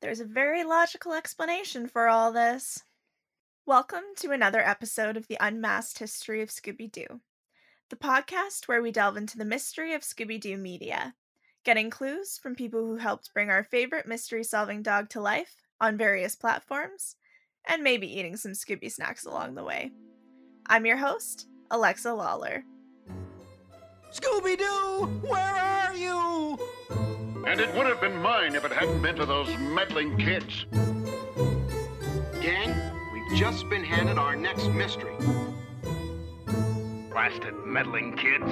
There's a very logical explanation for all this. Welcome to another episode of The Unmasked History of Scooby-Doo, the podcast where we delve into the mystery of Scooby-Doo media, getting clues from people who helped bring our favorite mystery-solving dog to life on various platforms, and maybe eating some Scooby snacks along the way. I'm your host, Alexa Lawler. Scooby-Doo, where are you? And it would have been mine if it hadn't been to those meddling kids. Gang, we've just been handed our next mystery. Blasted meddling kids.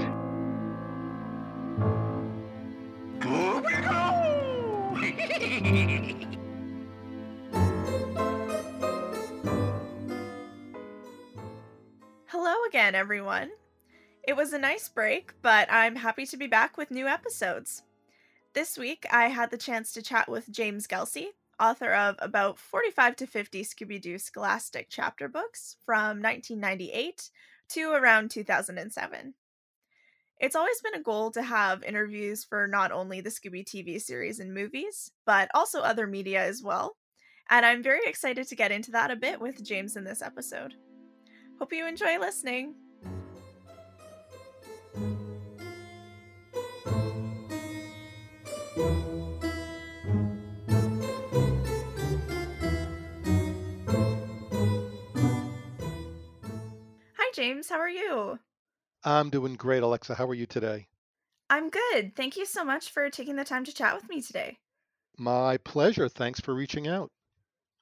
Scooby-Doo! Hello again, everyone. It was a nice break, but I'm happy to be back with new episodes. This week, I had the chance to chat with James Gelsey, author of about 45 to 50 Scooby-Doo Scholastic chapter books from 1998 to around 2007. It's always been a goal to have interviews for not only the Scooby TV series and movies, but also other media as well, and I'm very excited to get into that a bit with James in this episode. Hope you enjoy listening! James, how are you? I'm doing great, Alexa. How are you today? I'm good. Thank you so much for taking the time to chat with me today. My pleasure. Thanks for reaching out.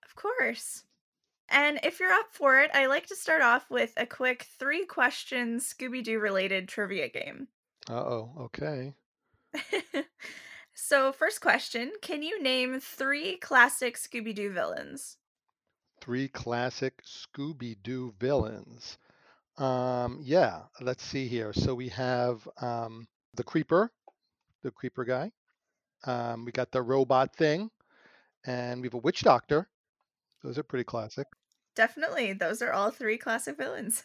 Of course. And if you're up for it, I like to start off with a quick 3-question Scooby-Doo related trivia game. Uh-oh. Okay. So first question, can you name 3 classic Scooby-Doo villains? 3 classic Scooby-Doo villains. Let's see here. So we have the creeper guy. We got the robot thing, and we have a witch doctor. Those are pretty classic. Definitely. Those are all 3 classic villains.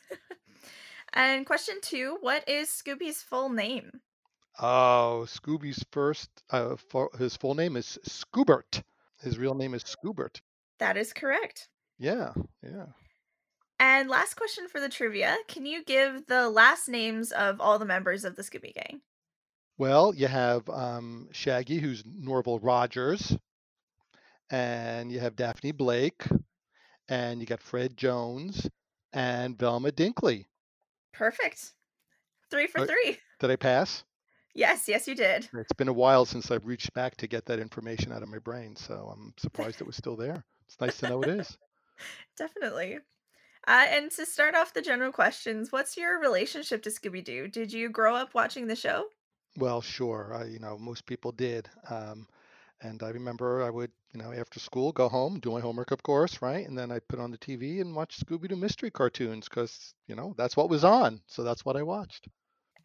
And question 2, what is Scooby's full name? Oh, Scooby's his full name is Scoobert. His real name is Scoobert. That is correct. Yeah. And last question for the trivia, can you give the last names of all the members of the Scooby Gang? Well, you have Shaggy, who's Norville Rogers, and you have Daphne Blake, and you got Fred Jones, and Velma Dinkley. Perfect. 3 for 3. Did I pass? Yes, you did. It's been a while since I've reached back to get that information out of my brain, so I'm surprised it was still there. It's nice to know it is. Definitely. And to start off the general questions, what's your relationship to Scooby-Doo? Did you grow up watching the show? Well, sure. Most people did. And I remember I would, after school, go home, do my homework, of course, right? And then I'd put on the TV and watch Scooby-Doo mystery cartoons because, that's what was on. So that's what I watched.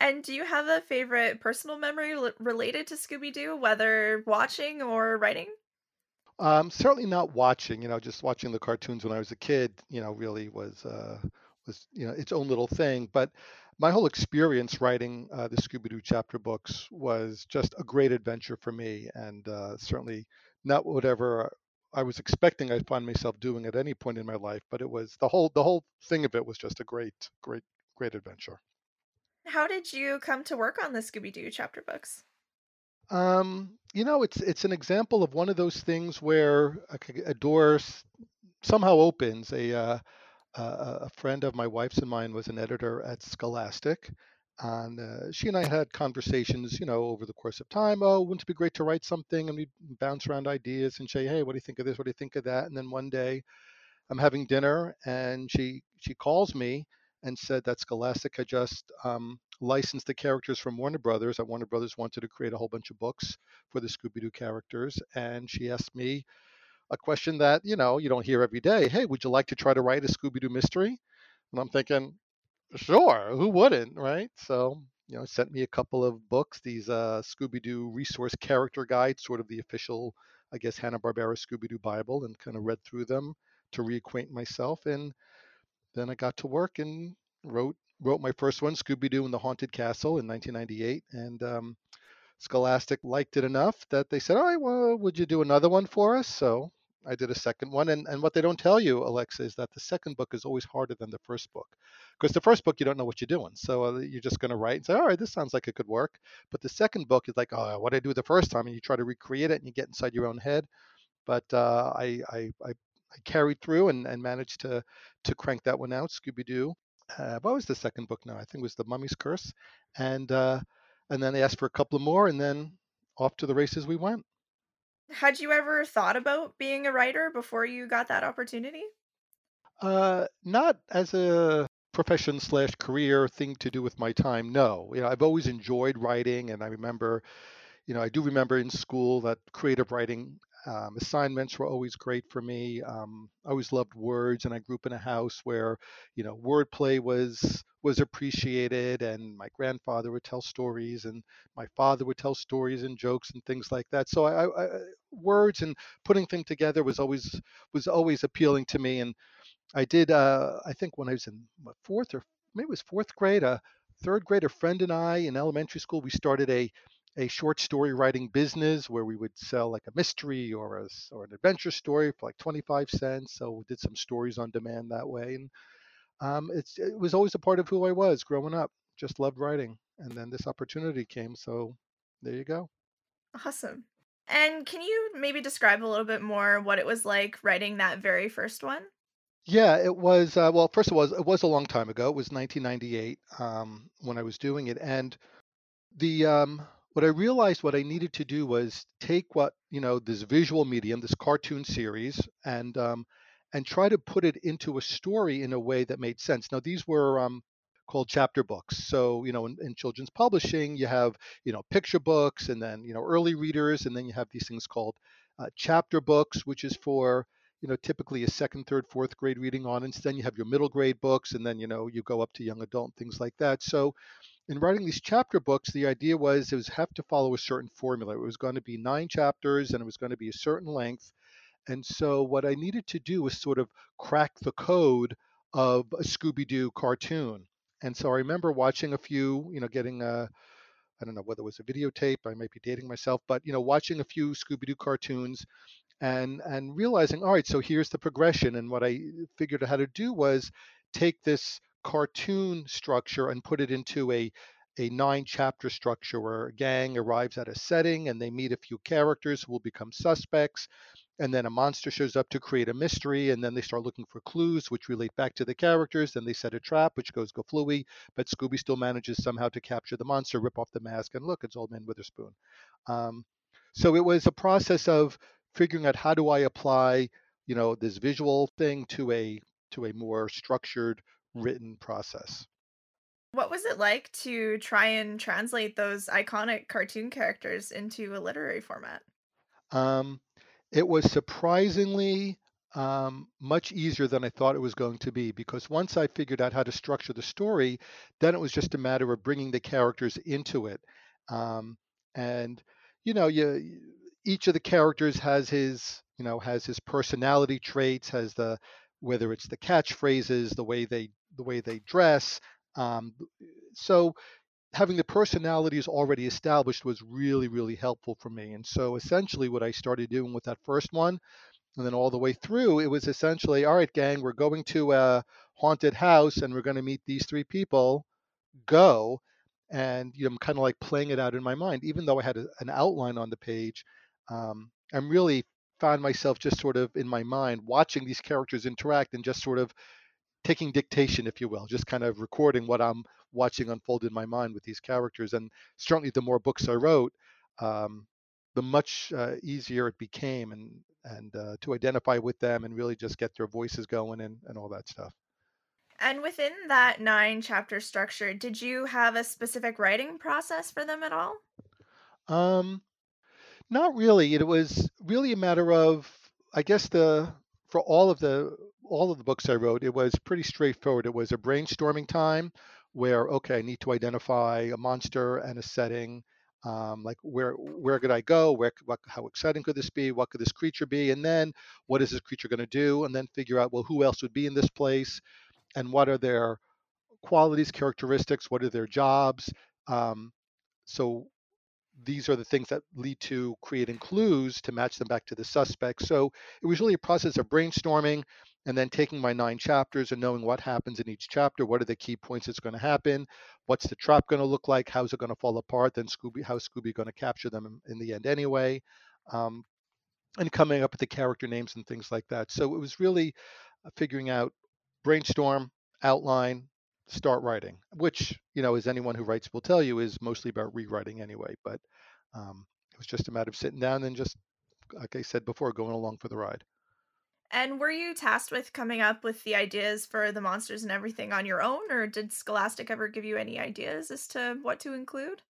And do you have a favorite personal memory related to Scooby-Doo, whether watching or writing? Certainly not watching, just watching the cartoons when I was a kid, really was its own little thing. But my whole experience writing the Scooby-Doo chapter books was just a great adventure for me. And certainly not whatever I was expecting I'd find myself doing at any point in my life. But it was the whole thing of it was just a great, great, great adventure. How did you come to work on the Scooby-Doo chapter books? It's an example of one of those things where a door somehow opens. A friend of my wife's and mine was an editor at Scholastic, and she and I had conversations, over the course of time. Oh, wouldn't it be great to write something? And we'd bounce around ideas and say, hey, what do you think of this? What do you think of that? And then one day I'm having dinner and she calls me and said that Scholastic had just licensed the characters from Warner Brothers. And Warner Brothers wanted to create a whole bunch of books for the Scooby-Doo characters. And she asked me a question that, you don't hear every day. Hey, would you like to try to write a Scooby-Doo mystery? And I'm thinking, sure, who wouldn't, right? So, sent me a couple of books, these Scooby-Doo resource character guides, sort of the official, I guess, Hanna-Barbera Scooby-Doo Bible, and kind of read through them to reacquaint myself. And then I got to work and wrote my first one, Scooby-Doo and the Haunted Castle in 1998. And Scholastic liked it enough that they said, all right, well, would you do another one for us? So I did a second one. And what they don't tell you, Alexa, is that the second book is always harder than the first book, because the first book, you don't know what you're doing. So you're just going to write and say, all right, this sounds like it could work. But the second book is like, oh, what did I do the first time? And you try to recreate it and you get inside your own head. But I carried through and managed to crank that one out, Scooby-Doo. What was the second book now? I think it was The Mummy's Curse. And then they asked for a couple more, and then off to the races we went. Had you ever thought about being a writer before you got that opportunity? Not as a profession / career thing to do with my time, no. You know, I've always enjoyed writing, and I remember, I do remember in school that creative writing assignments were always great for me. I always loved words, and I grew up in a house where, wordplay was appreciated, and my grandfather would tell stories, and my father would tell stories and jokes and things like that. So I words and putting things together was always appealing to me. And I did, I think when I was in third grade, a friend and I in elementary school, we started a short story writing business where we would sell like a mystery or an adventure story for like 25 cents. So we did some stories on demand that way. And it was always a part of who I was growing up. Just loved writing. And then this opportunity came. So there you go. Awesome. And can you maybe describe a little bit more what it was like writing that very first one? Yeah, it was. Well, first of all, it was a long time ago. It was 1998 when I was doing it. And what I realized what I needed to do was take what, this visual medium, this cartoon series, and try to put it into a story in a way that made sense. Now, these were called chapter books. So, in children's publishing, you have, picture books, and then, early readers, and then you have these things called chapter books, which is for, typically a second, third, fourth grade reading audience. Then you have your middle grade books, and then, you go up to young adult and things like that. So, in writing these chapter books, the idea was it was have to follow a certain formula. It was going to be 9 chapters, and it was going to be a certain length. And so what I needed to do was sort of crack the code of a Scooby-Doo cartoon. And so I remember watching a few, getting I don't know whether it was a videotape, I might be dating myself, but, watching a few Scooby-Doo cartoons and realizing, all right, so here's the progression. And what I figured out how to do was take this cartoon structure and put it into a 9 chapter structure where a gang arrives at a setting and they meet a few characters who will become suspects, and then a monster shows up to create a mystery, and then they start looking for clues which relate back to the characters. Then they set a trap which goes gaflooey, but Scooby still manages somehow to capture the monster, rip off the mask, and look, it's Old Man Witherspoon. So it was a process of figuring out how do I apply this visual thing to a more structured written process. What was it like to try and translate those iconic cartoon characters into a literary format? It was surprisingly much easier than I thought it was going to be, because once I figured out how to structure the story, then it was just a matter of bringing the characters into it. Each of the characters has his personality traits, whether it's the catchphrases, the way they dress. So having the personalities already established was really, really helpful for me. And so essentially what I started doing with that first one, and then all the way through, it was essentially, all right, gang, we're going to a haunted house and we're going to meet these 3 people. Go. And I'm kind of like playing it out in my mind, even though I had an outline on the page. I'm really found myself just sort of in my mind watching these characters interact and just sort of taking dictation, if you will, just kind of recording what I'm watching unfold in my mind with these characters. And certainly the more books I wrote, the much easier it became and to identify with them and really just get their voices going and all that stuff. And within that 9 chapter structure, did you have a specific writing process for them at all? Not really. It was really a matter of, I guess, for all of the books I wrote, it was pretty straightforward. It was a brainstorming time where, okay, I need to identify a monster and a setting. Like where could I go? How exciting could this be? What could this creature be? And then what is this creature going to do? And then figure out, well, who else would be in this place? And what are their qualities, characteristics? What are their jobs? So these are the things that lead to creating clues to match them back to the suspect. So it was really a process of brainstorming and then taking my 9 chapters and knowing what happens in each chapter. What are the key points that's going to happen? What's the trap going to look like? How's it going to fall apart? Then how's Scooby going to capture them in the end anyway? And coming up with the character names and things like that. So it was really figuring out, brainstorm, outline, start writing, which, you know, as anyone who writes will tell you, is mostly about rewriting anyway. But it was just a matter of sitting down and just, like I said before, going along for the ride. And were you tasked with coming up with the ideas for the monsters and everything on your own, or did Scholastic ever give you any ideas as to what to include?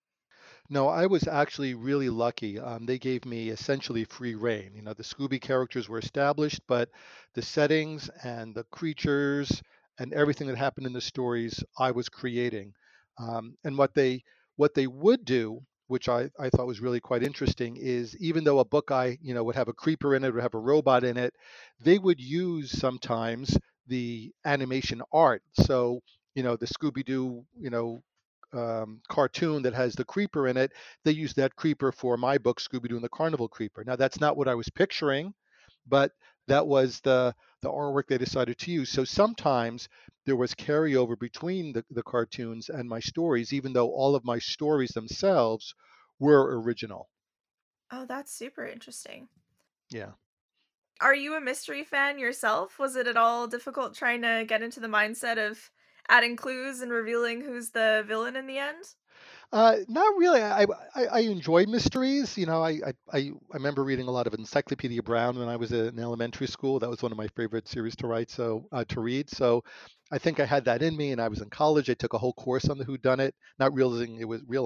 No, I was actually really lucky. They gave me essentially free reign. You know, the Scooby characters were established, but the settings and the creatures and everything that happened in the stories I was creating. And what they would do, which I thought was really quite interesting, is even though a book would have a creeper in it, would have a robot in it, they would use sometimes the animation art. So, you know, the Scooby-Doo, cartoon that has the creeper in it, they used that creeper for my book, Scooby-Doo and the Carnival Creeper. Now, that's not what I was picturing, but that was the artwork they decided to use. So sometimes there was carryover between the cartoons and my stories, even though all of my stories themselves were original. Oh, that's super interesting. Yeah. Are you a mystery fan yourself? Was it at all difficult trying to get into the mindset of adding clues and revealing who's the villain in the end? Not really. I enjoy mysteries. You know, I remember reading a lot of Encyclopedia Brown when I was in elementary school. That was one of my favorite series to write. So to read. So I think I had that in me. And I was in college. I took a whole course on the whodunit, not realizing it was, you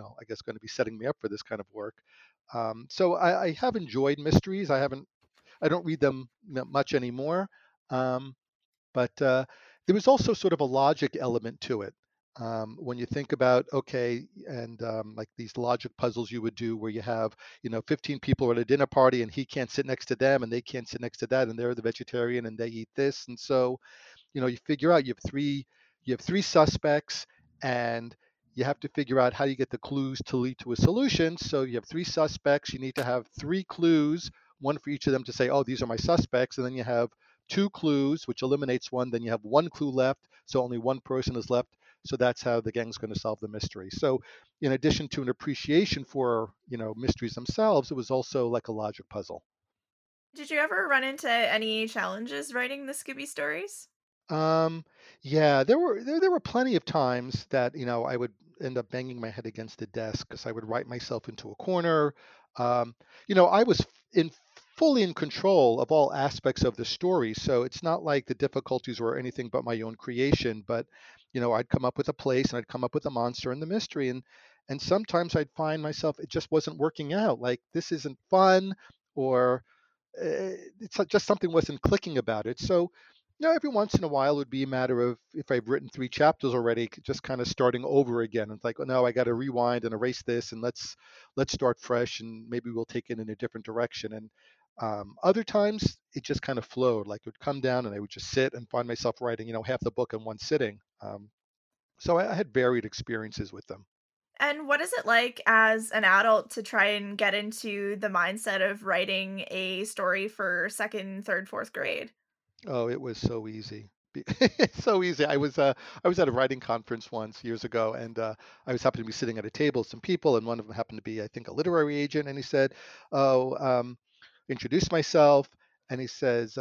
know, I guess going to be setting me up for this kind of work. So I have enjoyed mysteries. I don't read them much anymore. But there was also sort of a logic element to it. When you think about, like these logic puzzles you would do where you have, 15 people at a dinner party and he can't sit next to them and they can't sit next to that and they're the vegetarian and they eat this. And so, you figure out you have three suspects and you have to figure out how you get the clues to lead to a solution. So you have 3 suspects, you need to have 3 clues, one for each of them to say, oh, these are my suspects. And then you have 2 clues, which eliminates one. Then you have 1 clue left. So only 1 person is left. So that's how the gang's going to solve the mystery. So in addition to an appreciation for, mysteries themselves, it was also like a logic puzzle. Did you ever run into any challenges writing the Scooby stories? Yeah, there were plenty of times that, I would end up banging my head against the desk because I would write myself into a corner. I was fully in control of all aspects of the story. So it's not like the difficulties were anything but my own creation, but I'd come up with a place and I'd come up with a monster and the mystery. And sometimes I'd find myself, it just wasn't working out. Like this isn't fun or it's just something wasn't clicking about it. So, every once in a while it would be a matter of if I've written 3 chapters already, just kind of starting over again. It's like, oh no, I got to rewind and erase this and let's start fresh and maybe we'll take it in a different direction. And other times it just kind of flowed, like it would come down and I would just sit and find myself writing, half the book in one sitting. So I had varied experiences with them. And what is it like as an adult to try and get into the mindset of writing a story for 2nd, 3rd, 4th grade? Oh, it was so easy. So easy. I was at a writing conference once years ago, and I was happened to be sitting at a table with some people, and one of them happened to be, I think, a literary agent, and he said, introduced myself, and he says,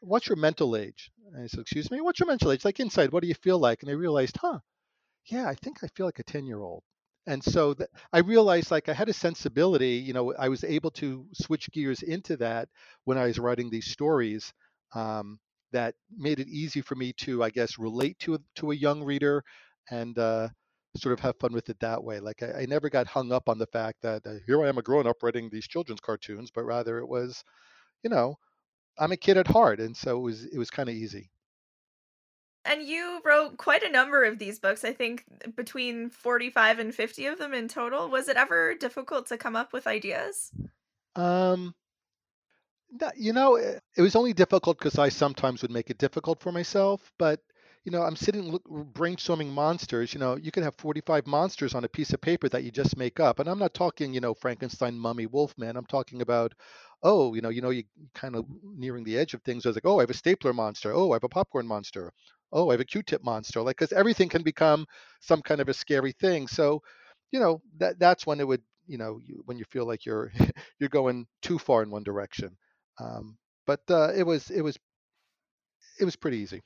what's your mental age? And I said, excuse me, what's your mental age? Like inside, what do you feel like? And I realized, I think I feel like a 10-year-old. And so I realized like I had a sensibility, I was able to switch gears into that when I was writing these stories. That made it easy for me to, I guess, relate to a young reader and sort of have fun with it that way. Like I never got hung up on the fact that here I am a grown up writing these children's cartoons, but rather it was, I'm a kid at heart. And so it was kind of easy. And you wrote quite a number of these books, I think between 45 and 50 of them in total. Was it ever difficult to come up with ideas? It was only difficult because I sometimes would make it difficult for myself, but I'm sitting brainstorming monsters. You can have 45 monsters on a piece of paper that you just make up. And I'm not talking, Frankenstein, Mummy, Wolfman. I'm talking about, oh, you kind of nearing the edge of things. I was like, oh, I have a stapler monster. Oh, I have a popcorn monster. Oh, I have a Q-tip monster. Like, because everything can become some kind of a scary thing. So, that's when it would, when you feel like you're going too far in one direction. But it was pretty easy.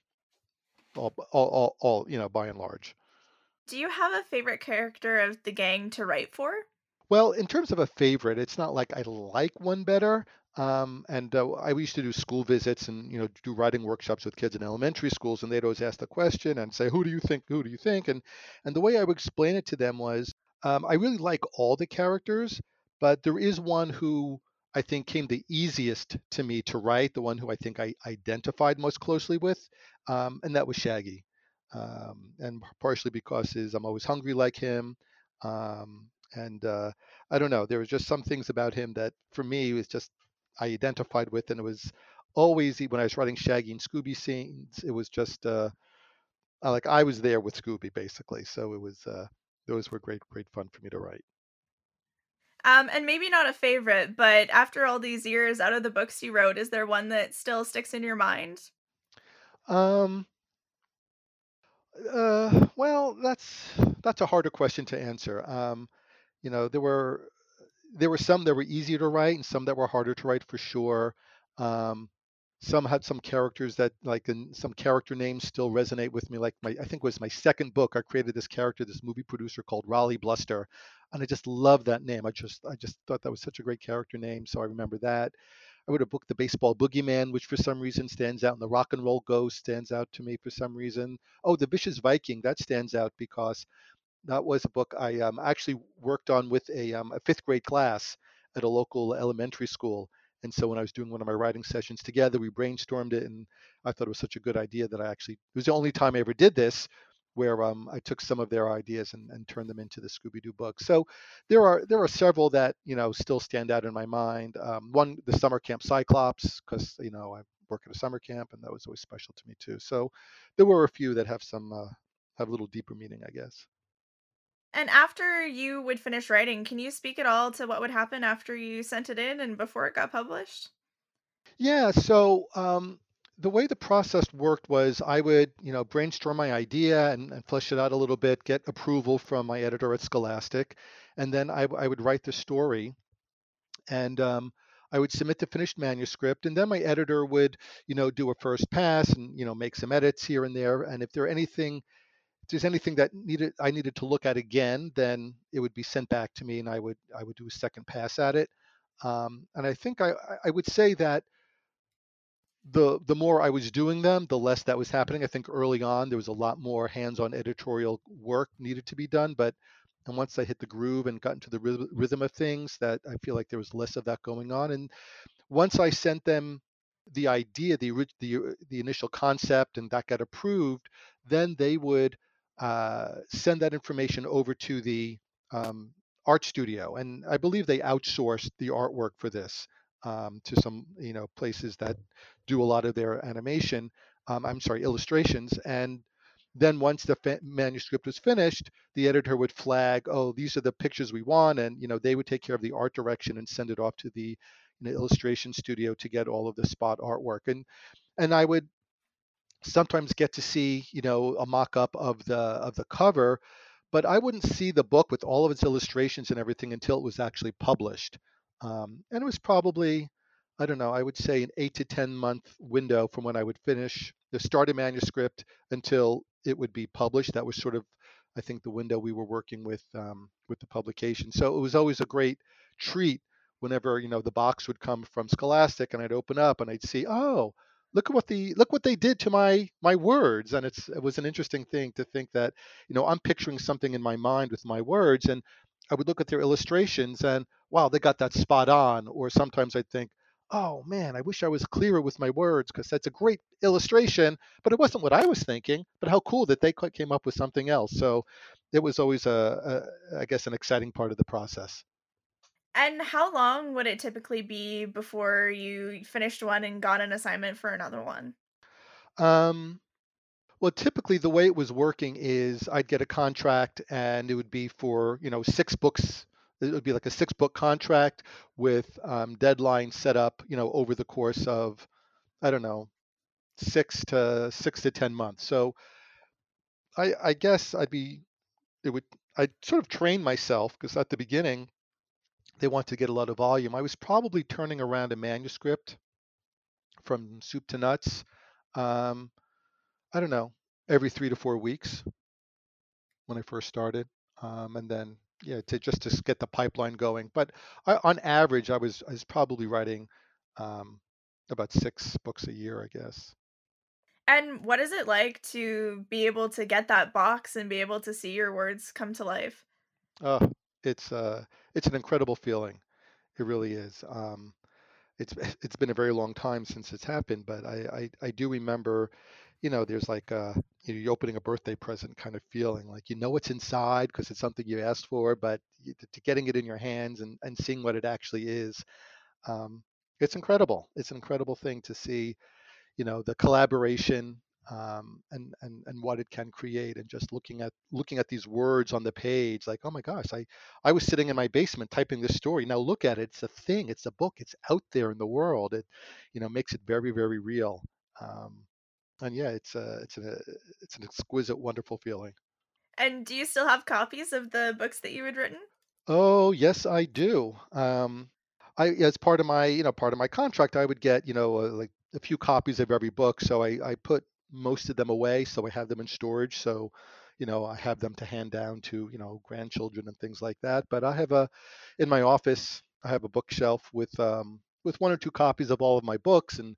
All by and large. Do you have a favorite character of the gang to write for? Well, in terms of a favorite, it's not like I like one better. I used to do school visits and, do writing workshops with kids in elementary schools, and they'd always ask the question and say, who do you think? And the way I would explain it to them was, I really like all the characters, but there is one who I think came the easiest to me to write, the one who I think I identified most closely with, and that was Shaggy. And partially because I'm always hungry like him. I don't know, there was just some things about him that for me was just, I identified with, and it was always, when I was writing Shaggy and Scooby scenes, it was just like I was there with Scooby basically. So it was, those were great fun for me to write. And maybe not a favorite, but after all these years, out of the books you wrote, is there one that still sticks in your mind? Well, that's a harder question to answer. There were some that were easier to write and some that were harder to write for sure. Some had some characters that, like, in some character names still resonate with me. Like I think it was my second book, I created this character, this movie producer called Raleigh Bluster. And I just love that name. I just thought that was such a great character name. So I remember that. I would have booked The Baseball Boogeyman, which for some reason stands out. And The Rock and Roll Ghost stands out to me for some reason. Oh, The Vicious Viking, that stands out because that was a book I actually worked on with a fifth grade class at a local elementary school. And so when I was doing one of my writing sessions together, we brainstormed it, and I thought it was such a good idea that it was the only time I ever did this, where I took some of their ideas and turned them into the Scooby-Doo book. So there are several that, still stand out in my mind. One, the Summer Camp Cyclops, because, I work at a summer camp, and that was always special to me too. So there were a few that have some, have a little deeper meaning, I guess. And after you would finish writing, can you speak at all to what would happen after you sent it in and before it got published? Yeah, so the way the process worked was I would, brainstorm my idea and flesh it out a little bit, get approval from my editor at Scholastic, and then I would write the story, and I would submit the finished manuscript, and then my editor would, do a first pass and, make some edits here and there, and if there's anything that I needed to look at again, then it would be sent back to me, and I would do a second pass at it. And I think I would say that the more I was doing them, the less that was happening. I think early on there was a lot more hands-on editorial work needed to be done, but once I hit the groove and got into the rhythm of things, that I feel like there was less of that going on. And once I sent them the idea, the initial concept, and that got approved, then they would send that information over to the art studio, and I believe they outsourced the artwork for this to some places that do a lot of their illustrations. And then once the manuscript was finished, the editor would flag, oh, these are the pictures we want, and they would take care of the art direction and send it off to the illustration studio to get all of the spot artwork. And I would sometimes get to see, a mock-up of the cover, but I wouldn't see the book with all of its illustrations and everything until it was actually published. And it was probably, I don't know, I would say an 8 to 10 month window from when I would finish the starter manuscript until it would be published. That was sort of, I think, the window we were working with the publication. So it was always a great treat whenever, the box would come from Scholastic, and I'd open up and I'd see, oh, look what they did to my words. And it was an interesting thing to think that, I'm picturing something in my mind with my words, and I would look at their illustrations and, wow, they got that spot on. Or sometimes I'd think, oh man, I wish I was clearer with my words, because that's a great illustration, but it wasn't what I was thinking, but how cool that they came up with something else. So it was always, I guess, an exciting part of the process. And how long would it typically be before you finished one and got an assignment for another one? Well, typically the way it was working is I'd get a contract, and it would be for, 6 books. It would be like a 6-book contract with deadlines set up, over the course of, I don't know, 6 to 10 months. So I guess I'd sort of train myself, because at the beginning they want to get a lot of volume. I was probably turning around a manuscript from soup to nuts, I don't know, every 3 to 4 weeks when I first started. And then, just to get the pipeline going. But on average, I was probably writing about 6 books a year, I guess. And what is it like to be able to get that box and be able to see your words come to life? Oh, it's an incredible feeling. It really is. It's been a very long time since it's happened, but I do remember, there's like you're opening a birthday present kind of feeling, like it's inside because it's something you asked for, but to getting it in your hands and seeing what it actually is, it's incredible. It's an incredible thing to see, the collaboration and what it can create, and just looking at these words on the page, like, oh my gosh, I was sitting in my basement typing this story. Now look at it. It's a thing. It's a book. It's out there in the world. It makes it very, very real. And yeah, it's an exquisite, wonderful feeling. And do you still have copies of the books that you had written? Oh yes, I do. As part of my, part of my contract, I would get, like a few copies of every book. So I put most of them away. So I have them in storage. So, I have them to hand down to, grandchildren and things like that. But I have in my office, I have a bookshelf with 1 or 2 copies of all of my books, and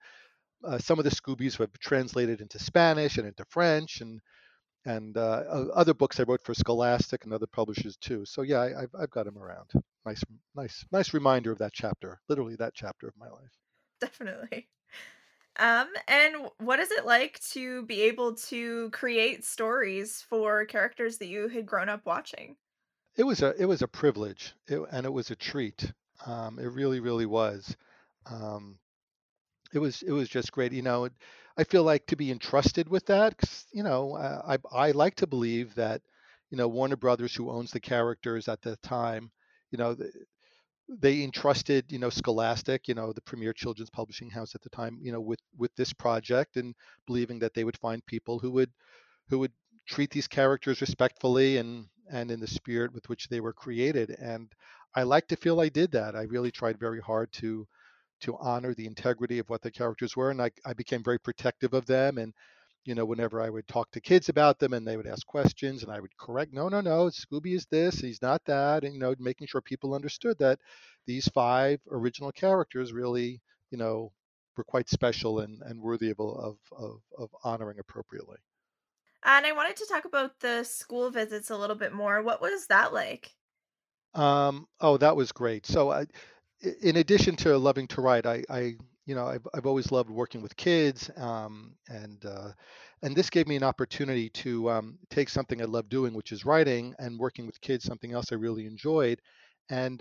some of the Scoobies were translated into Spanish and into French, and other books I wrote for Scholastic and other publishers too. So yeah, I've got them around. Nice reminder of that chapter, literally that chapter of my life. Definitely. And what is it like to be able to create stories for characters that you had grown up watching? It was a privilege, and it was a treat. It really, really was. It was just great. I feel like to be entrusted with that, 'cause, I like to believe that, Warner Brothers, who owns the characters at the time, they entrusted, Scholastic, the premier children's publishing house at the time, with this project, and believing that they would find people who would treat these characters respectfully and in the spirit with which they were created. And I like to feel I did that. I really tried very hard to honor the integrity of what the characters were. And I became very protective of them. And, whenever I would talk to kids about them and they would ask questions, and I would correct, no, Scooby is this, he's not that. And, making sure people understood that these 5 original characters really, were quite special and worthy of honoring appropriately. And I wanted to talk about the school visits a little bit more. What was that like? Oh, that was great. So in addition to loving to write, I've always loved working with kids, and this gave me an opportunity to take something I love doing, which is writing, and working with kids, something else I really enjoyed. And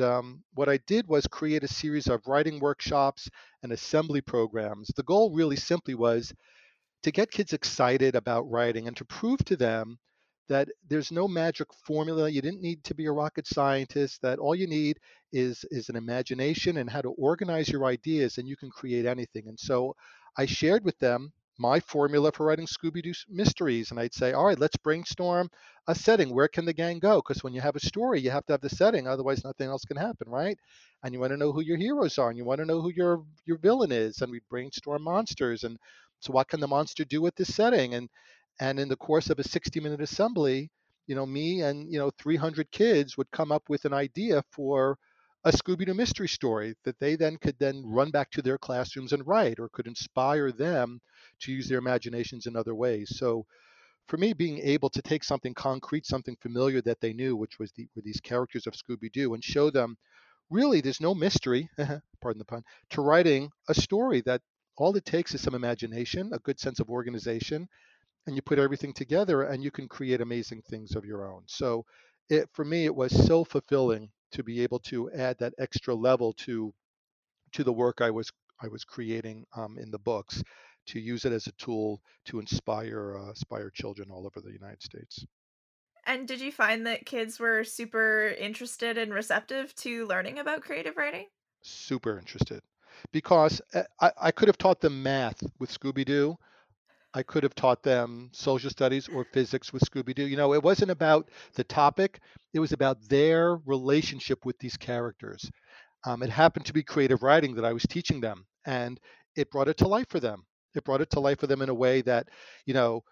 what I did was create a series of writing workshops and assembly programs. The goal really simply was to get kids excited about writing and to prove to them that there's no magic formula. You didn't need to be a rocket scientist, that all you need is an imagination and how to organize your ideas, and you can create anything. And so I shared with them my formula for writing Scooby-Doo mysteries. And I'd say, all right, let's brainstorm a setting. Where can the gang go? Because when you have a story, you have to have the setting. Otherwise, nothing else can happen, right? And you want to know who your heroes are, and you want to know who your villain is. And we brainstorm monsters. And so what can the monster do with this setting? And in the course of a 60-minute assembly, me and, 300 kids would come up with an idea for a Scooby-Doo mystery story that they then could run back to their classrooms and write, or could inspire them to use their imaginations in other ways. So for me, being able to take something concrete, something familiar that they knew, which was were these characters of Scooby-Doo, and show them really there's no mystery, pardon the pun, to writing a story, that all it takes is some imagination, a good sense of organization, and you put everything together and you can create amazing things of your own. So for me, it was so fulfilling to be able to add that extra level to the work I was I was creating in the books, to use it as a tool to inspire children all over the United States. And did you find that kids were super interested and receptive to learning about creative writing? Super interested. Because I could have taught them math with Scooby-Doo. I could have taught them social studies or physics with Scooby-Doo. You know, it wasn't about the topic. It was about their relationship with these characters. It happened to be creative writing that I was teaching them, and it brought it to life for them. It brought it to life for them in a way that, you know,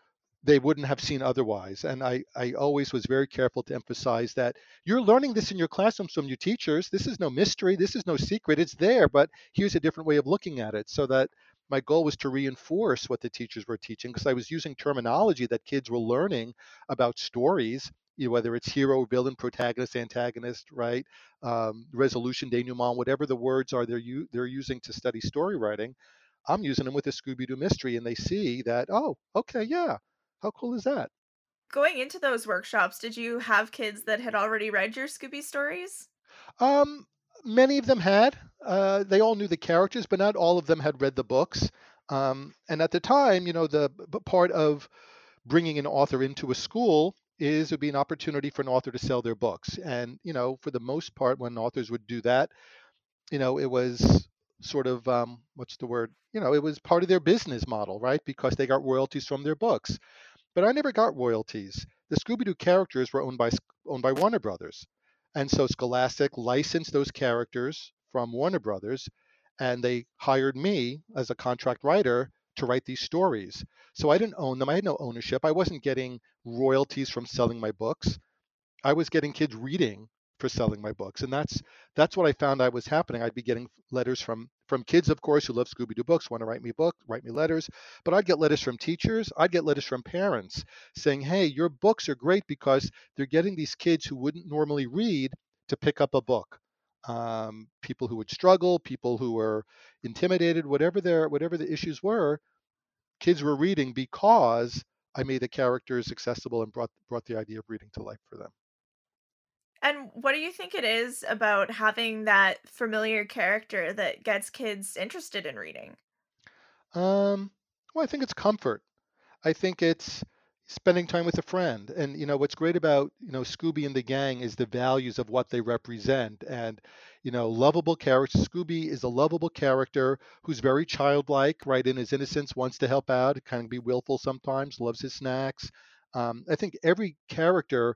they wouldn't have seen otherwise. And I always was very careful to emphasize that you're learning this in your classrooms from your teachers. This is no mystery. This is no secret. It's there, but here's a different way of looking at it. So that my goal was to reinforce what the teachers were teaching, because I was using terminology that kids were learning about stories, you know, whether it's hero, villain, protagonist, antagonist, right? Resolution, denouement, whatever the words are they're using to study story writing. I'm using them with a Scooby-Doo mystery, and they see that, oh, okay, yeah. How cool is that? Going into those workshops, did you have kids that had already read your Scooby stories? Many of them had. They all knew the characters, but not all of them had read the books. And at the time, you know, the part of bringing an author into a school is it would be an opportunity for an author to sell their books. And, you know, for the most part, when authors would do that, you know, it was sort of, you know, it was part of their business model, right? Because they got royalties from their books. But I never got royalties. The Scooby-Doo characters were owned by Warner Brothers. And so Scholastic licensed those characters from Warner Brothers, and they hired me as a contract writer to write these stories. So I didn't own them. I had no ownership. I wasn't getting royalties from selling my books. I was getting kids reading for selling my books. And that's what I found I was happening. I'd be getting letters from kids, of course, who love Scooby-Doo books, want to write me letters. But I'd get letters from teachers. I'd get letters from parents saying, hey, your books are great because they're getting these kids who wouldn't normally read to pick up a book. People who would struggle, people who were intimidated, whatever the issues were, kids were reading because I made the characters accessible and brought the idea of reading to life for them. And what do you think it is about having that familiar character that gets kids interested in reading? Well, I think it's comfort. I think it's spending time with a friend. And, you know, what's great about, you know, Scooby and the gang is the values of what they represent. And, you know, lovable characters. Scooby is a lovable character who's very childlike, right? In his innocence, wants to help out, kind of be willful sometimes, loves his snacks. I think every character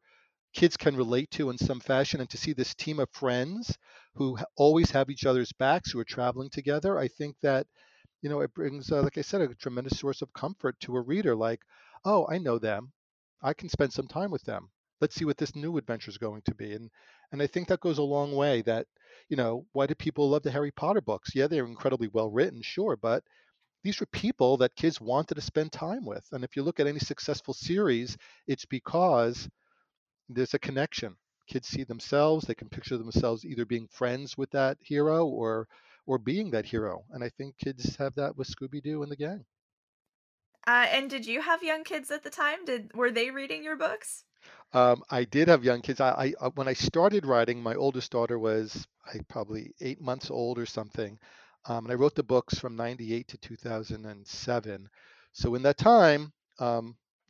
kids can relate to in some fashion, and to see this team of friends who always have each other's backs, who are traveling together, I think that, you know, it brings, like I said, a tremendous source of comfort to a reader. Like, oh, I know them. I can spend some time with them. Let's see what this new adventure is going to be. And I think that goes a long way. That, you know, why do people love the Harry Potter books? Yeah, they're incredibly well written, sure, but these were people that kids wanted to spend time with. And if you look at any successful series, it's because there's a connection. Kids see themselves. They can picture themselves either being friends with that hero or being that hero. And I think kids have that with Scooby-Doo and the gang. And did you have young kids at the time? Were they reading your books? I did have young kids. I when I started writing, my oldest daughter was probably 8 months old or something. And I wrote the books from 98 to 2007. So in that time,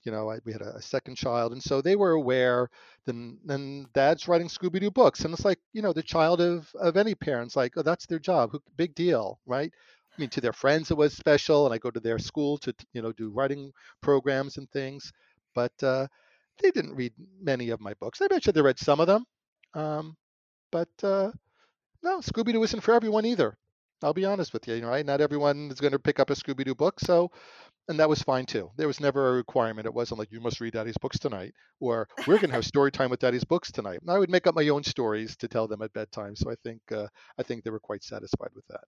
you know, we had a second child, and so they were aware. Then Dad's writing Scooby-Doo books, and it's like, you know, the child of any parent's like, oh, that's their job. Big deal, right? I mean, to their friends it was special, and I go to their school to, you know, do writing programs and things. But they didn't read many of my books. I bet you they read some of them, but no, Scooby-Doo isn't for everyone either. I'll be honest with you, right? Not everyone is going to pick up a Scooby-Doo book, so. And that was fine, too. There was never a requirement. It wasn't like, you must read Daddy's books tonight, or we're going to have story time with Daddy's books tonight. And I would make up my own stories to tell them at bedtime. So I think they were quite satisfied with that.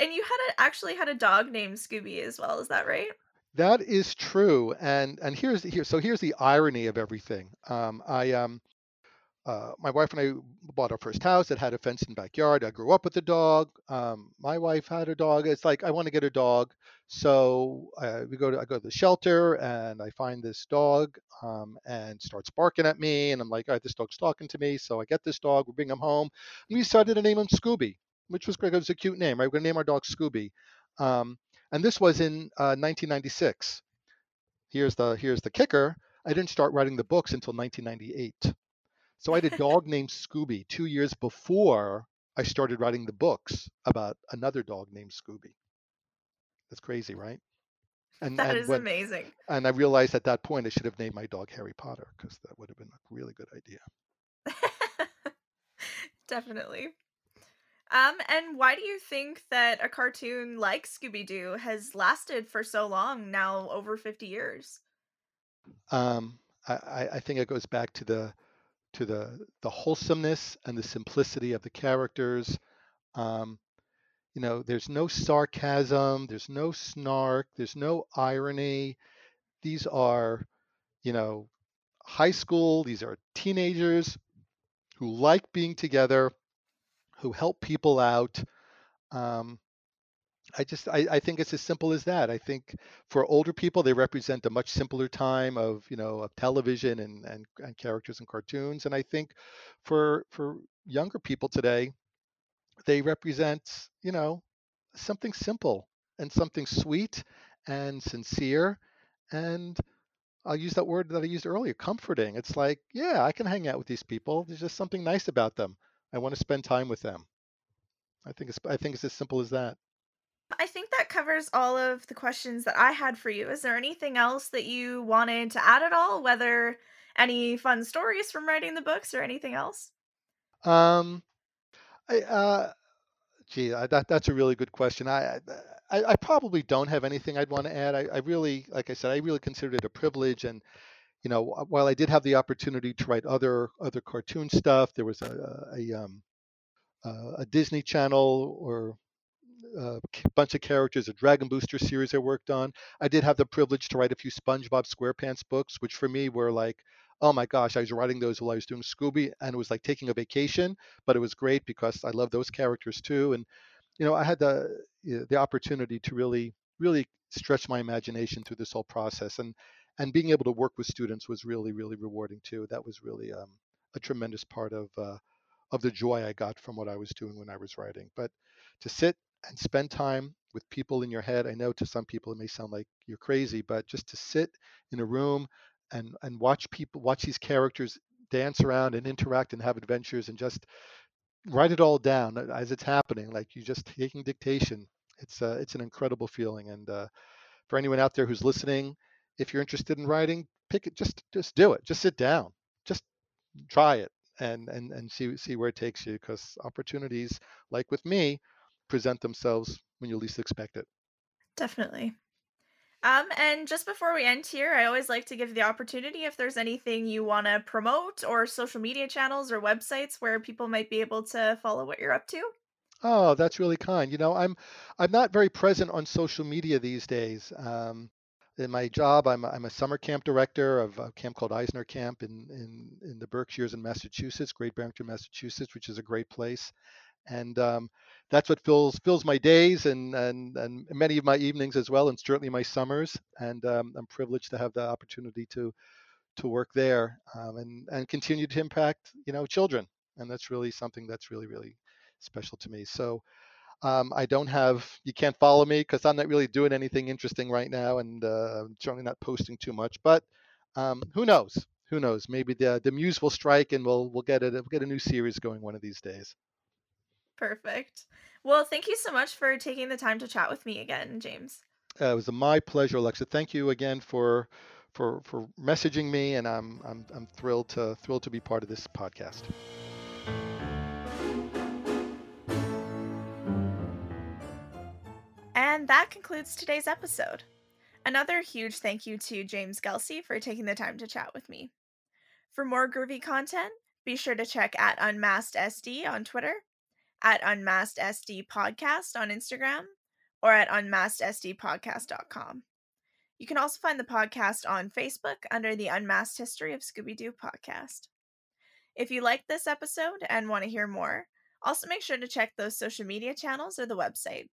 And you actually had a dog named Scooby as well. Is that right? That is true. And here's the irony of everything. My wife and I bought our first house. It had a fenced in backyard. I grew up with a dog. My wife had a dog. It's like, I want to get a dog. So I go to the shelter, and I find this dog, and starts barking at me. And I'm like, all right, this dog's talking to me. So I get this dog. We bring him home. And we decided to name him Scooby. which was great. It was a cute name, right? We're gonna name our dog Scooby. And this was in 1996. Here's the kicker. I didn't start writing the books until 1998. So I had a dog named Scooby 2 years before I started writing the books about another dog named Scooby. That's crazy, right? That is amazing. And I realized at that point I should have named my dog Harry Potter, because that would have been a really good idea. Definitely. And why do you think that a cartoon like Scooby-Doo has lasted for so long now, over 50 years? I think it goes back to the wholesomeness and the simplicity of the characters. You know, there's no sarcasm, there's no snark, there's no irony. These are, you know, high school, these are teenagers who like being together, who help people out. I think it's as simple as that. I think for older people, they represent a much simpler time of, you know, of television and characters and cartoons. And I think for younger people today, they represent, you know, something simple and something sweet and sincere. And I'll use that word that I used earlier, comforting. It's like, yeah, I can hang out with these people. There's just something nice about them. I want to spend time with them. I think it's as simple as that. I think that covers all of the questions that I had for you. Is there anything else that you wanted to add at all? Whether any fun stories from writing the books or anything else? That's a really good question. I probably don't have anything I'd want to add. I really, like I said, I really considered it a privilege. And, you know, while I did have the opportunity to write other cartoon stuff, there was a Disney Channel or a bunch of characters, a Dragon Booster series I worked on. I did have the privilege to write a few SpongeBob SquarePants books, which for me were like, oh my gosh, I was writing those while I was doing Scooby, and it was like taking a vacation, but it was great because I love those characters too. And, you know, I had the opportunity to really, really stretch my imagination through this whole process, and being able to work with students was really, really rewarding too. That was really a tremendous part of the joy I got from what I was doing when I was writing. But to sit and spend time with people in your head. I know to some people it may sound like you're crazy, but just to sit in a room and watch these characters dance around and interact and have adventures and just write it all down as it's happening, like you're just taking dictation. It's an incredible feeling. And for anyone out there who's listening, if you're interested in writing, pick it. Just do it. Just sit down. Just try it and see where it takes you, because opportunities, like with me, present themselves when you least expect it. Definitely. And just before we end here, I always like to give the opportunity if there's anything you want to promote, or social media channels or websites where people might be able to follow what you're up to. Oh, that's really kind. You know, I'm not very present on social media these days. In my job, I'm a summer camp director of a camp called Eisner Camp in the Berkshires in Massachusetts, Great Barrington, Massachusetts, which is a great place. And that's what fills my days and many of my evenings as well, and certainly my summers. And I'm privileged to have the opportunity to work there and continue to impact, you know, children. And that's really something that's really, really special to me. So you can't follow me because I'm not really doing anything interesting right now, and I'm certainly not posting too much. But who knows? Who knows? Maybe the muse will strike, and we'll get a new series going one of these days. Perfect. Well, thank you so much for taking the time to chat with me again, James. It was my pleasure, Alexa. Thank you again for messaging me, and I'm thrilled to be part of this podcast. And that concludes today's episode. Another huge thank you to James Gelsey for taking the time to chat with me. For more groovy content, be sure to check at UnmaskedSD on Twitter, at Unmasked SD Podcast on Instagram, or at unmaskedsdpodcast.com. You can also find the podcast on Facebook under the Unmasked History of Scooby-Doo podcast. If you liked this episode and want to hear more, also make sure to check those social media channels or the website.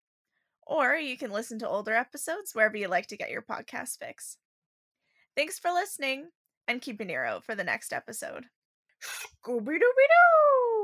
Or you can listen to older episodes wherever you like to get your podcast fix. Thanks for listening, and keep an ear out for the next episode. Scooby-Dooby-Doo!